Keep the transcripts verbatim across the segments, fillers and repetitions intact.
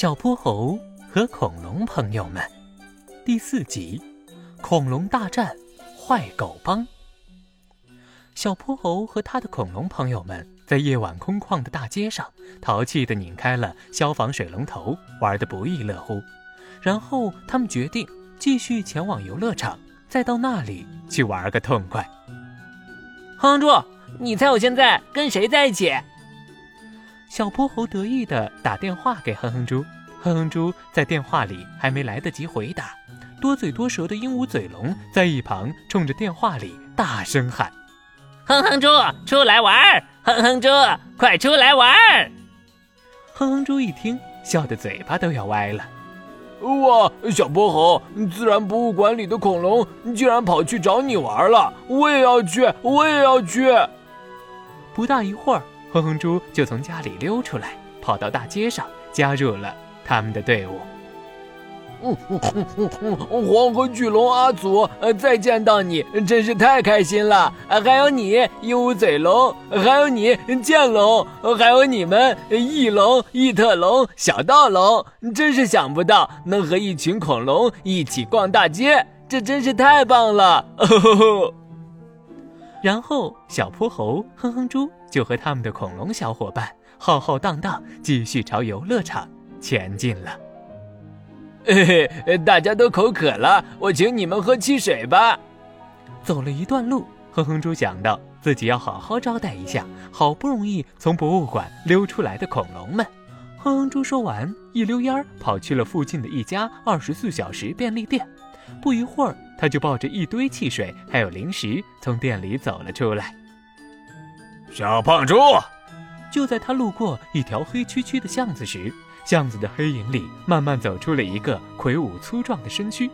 小泼猴和恐龙朋友们第四集，恐龙大战坏狗帮。小泼猴和他的恐龙朋友们在夜晚空旷的大街上淘气地拧开了消防水龙头，玩得不亦乐乎。然后他们决定继续前往游乐场，再到那里去玩个痛快。哼住，你猜我现在跟谁在一起？小泼猴得意地打电话给哼哼猪，哼哼猪在电话里还没来得及回答，多嘴多舌的鹦鹉嘴龙在一旁冲着电话里大声喊：哼哼猪，出来玩！哼哼猪，快出来玩！哼哼猪一听，笑得嘴巴都要歪了。哇，小泼猴，自然博物馆里的恐龙竟然跑去找你玩了，我也要去，我也要去！不大一会儿，哼哼猪就从家里溜出来，跑到大街上，加入了他们的队伍。嗯嗯嗯嗯嗯，黄河巨龙阿祖，再见到你真是太开心了！还有你鹦鹉嘴龙，还有你剑龙，还有你们翼龙、翼特龙、小盗龙，真是想不到能和一群恐龙一起逛大街，这真是太棒了！呵呵呵。然后小泼猴、哼哼猪就和他们的恐龙小伙伴浩浩荡荡继续朝游乐场前进了。嘿嘿，大家都口渴了，我请你们喝汽水吧。走了一段路，哼哼猪想到自己要好好招待一下好不容易从博物馆溜出来的恐龙们。哼哼猪说完，一溜烟跑去了附近的一家二十四小时便利店。不一会儿，他就抱着一堆汽水还有零食从店里走了出来。小胖猪！就在他路过一条黑黢黢的巷子时，巷子的黑影里慢慢走出了一个魁梧粗壮的身躯。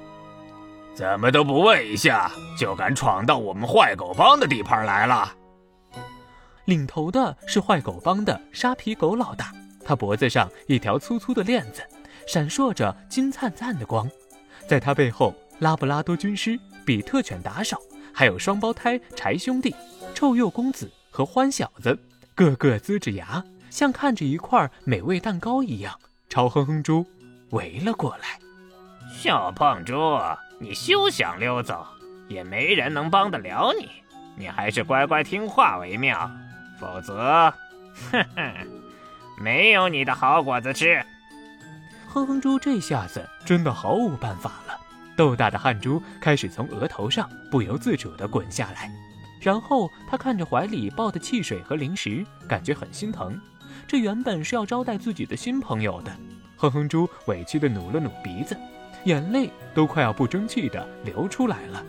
怎么都不问一下，就敢闯到我们坏狗帮的地盘来了？领头的是坏狗帮的沙皮狗老大，他脖子上一条粗粗的链子，闪烁着金灿灿的光。在他背后，拉布拉多军师、比特犬打手，还有双胞胎柴兄弟、臭鼬公子和欢小子，个个龇着牙，像看着一块美味蛋糕一样，朝哼哼猪围了过来。小胖猪，你休想溜走，也没人能帮得了你，你还是乖乖听话为妙，否则哼哼，没有你的好果子吃。哼哼猪这下子真的毫无办法了，豆大的汗珠开始从额头上不由自主地滚下来，然后他看着怀里抱的汽水和零食，感觉很心疼。这原本是要招待自己的新朋友的。哼哼猪委屈地努了努鼻子，眼泪都快要不争气地流出来了。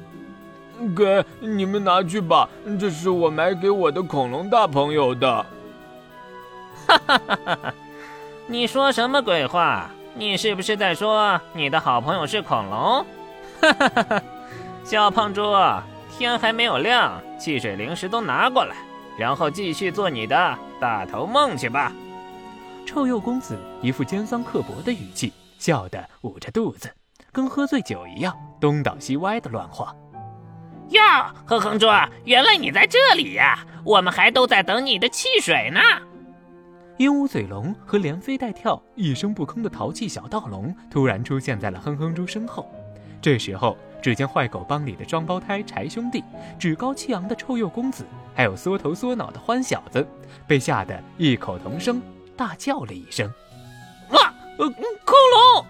给你们拿去吧，这是我买给我的恐龙大朋友的。哈哈哈哈！你说什么鬼话？你是不是在说你的好朋友是恐龙？哈哈哈哈！小胖猪，天还没有亮，汽水零食都拿过来，然后继续做你的大头梦去吧。臭鼬公子一副尖酸刻薄的语气，笑得捂着肚子，跟喝醉酒一样东倒西歪的乱晃。哟，哼哼猪，原来你在这里呀、啊！我们还都在等你的汽水呢。鹦鹉嘴龙和连飞带跳一声不吭的淘气小盗龙突然出现在了哼哼猪身后。这时候，只见坏狗帮里的双胞胎柴兄弟、趾高气扬的臭鼬公子，还有缩头缩脑的欢小子，被吓得异口同声大叫了一声：哇，呃、恐龙！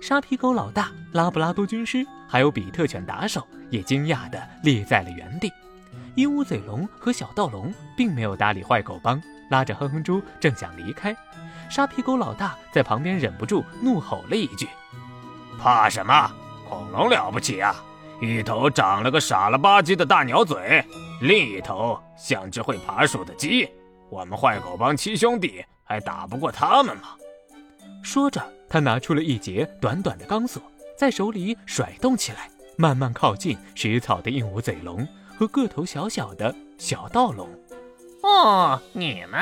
沙皮狗老大、拉布拉多军师还有比特犬打手也惊讶地立在了原地。鹦鹉嘴龙和小盗龙并没有搭理坏狗帮，拉着哼哼猪正想离开，沙皮狗老大在旁边忍不住怒吼了一句：怕什么？恐龙了不起啊，一头长了个傻了吧唧的大鸟嘴，另一头像只会爬树的鸡，我们坏狗帮七兄弟还打不过他们吗？说着，他拿出了一截短短的钢索，在手里甩动起来，慢慢靠近食草的鹦鹉嘴龙和个头小小的小盗龙。哦，你们？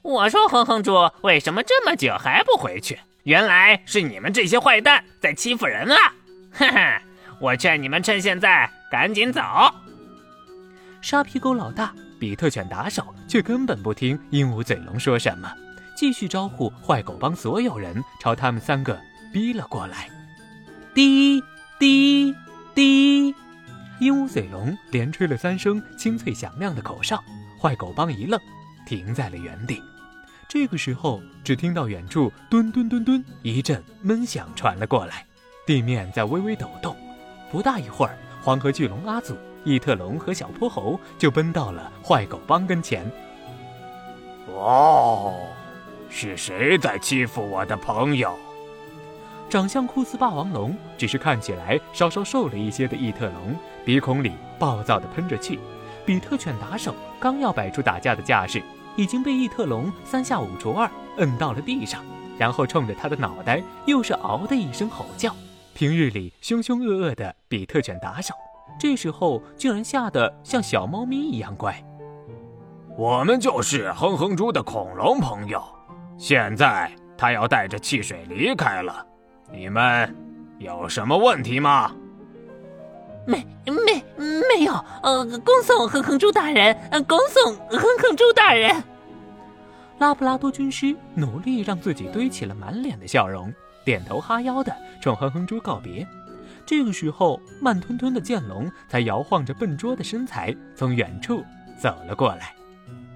我说哼哼猪，为什么这么久还不回去？原来是你们这些坏蛋在欺负人啊！哈哈，我劝你们趁现在赶紧走。沙皮狗老大、比特犬打手却根本不听鹦鹉嘴龙说什么，继续招呼坏狗帮所有人朝他们三个逼了过来。滴滴滴，鹦鹉嘴龙连吹了三声清脆响亮的口哨，坏狗帮一愣，停在了原地。这个时候，只听到远处墩墩墩墩一阵闷响传了过来，地面在微微抖动。不大一会儿，黄河巨龙阿祖、异特龙和小泼猴就奔到了坏狗帮跟前。哦，是谁在欺负我的朋友？长相酷似霸王龙，只是看起来稍稍瘦了一些的异特龙，鼻孔里暴躁地喷着气。比特犬打手刚要摆出打架的架势，已经被异特龙三下五除二摁到了地上，然后冲着他的脑袋又是嗷的一声吼叫。平日里凶凶恶恶的比特犬打手，这时候竟然吓得像小猫咪一样乖。我们就是哼哼猪的恐龙朋友，现在他要带着汽水离开了，你们有什么问题吗？没没没有，呃，恭送哼哼猪大人，呃，恭送哼哼猪大人。拉布拉多军师努力让自己堆起了满脸的笑容，点头哈腰的冲哼哼猪告别。这个时候，慢吞吞的剑龙才摇晃着笨拙的身材从远处走了过来。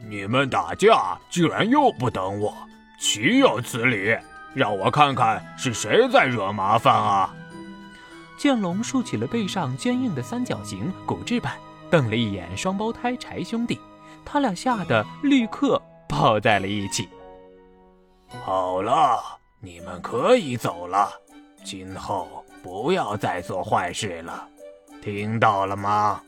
你们打架竟然又不等我，岂有此理！让我看看是谁在惹麻烦啊！剑龙竖起了背上坚硬的三角形骨质板，瞪了一眼双胞胎柴兄弟，他俩吓得立刻抱在了一起。好了，你们可以走了，今后不要再做坏事了，听到了吗？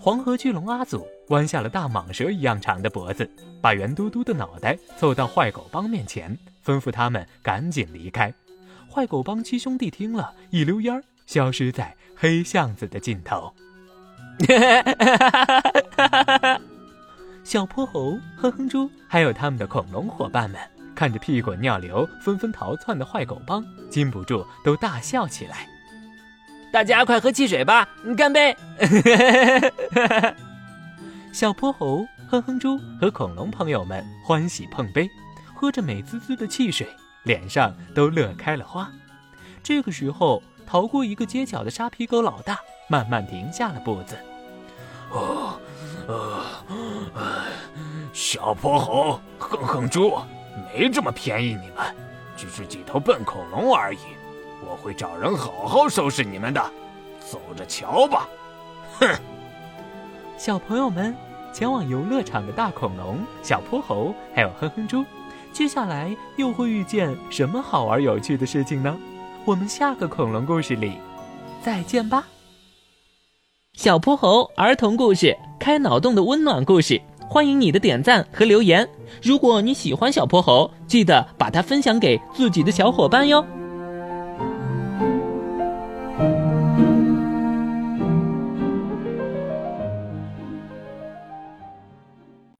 黄河巨龙阿祖弯下了大蟒蛇一样长的脖子，把圆嘟嘟的脑袋凑到坏狗帮面前，吩咐他们赶紧离开。坏狗帮七兄弟听了一溜烟儿消失在黑巷子的尽头。小泼猴、哼哼猪还有他们的恐龙伙伴们看着屁滚尿流纷纷逃窜的坏狗帮，禁不住都大笑起来。大家快喝汽水吧，干杯！小泼猴、哼哼猪和恐龙朋友们欢喜碰杯，喝着美滋滋的汽水，脸上都乐开了花。这个时候，逃过一个街角的沙皮狗老大慢慢停下了步子。哦，呃，呃小泼猴、哼哼猪，没这么便宜你们，只是几头笨恐龙而已，我会找人好好收拾你们的，走着瞧吧。哼！小朋友们前往游乐场的大恐龙、小泼猴还有哼哼猪，接下来又会遇见什么好玩有趣的事情呢？我们下个恐龙故事里再见吧。小泼猴儿童故事，开脑洞的温暖故事，欢迎你的点赞和留言。如果你喜欢小泼猴，记得把它分享给自己的小伙伴哟。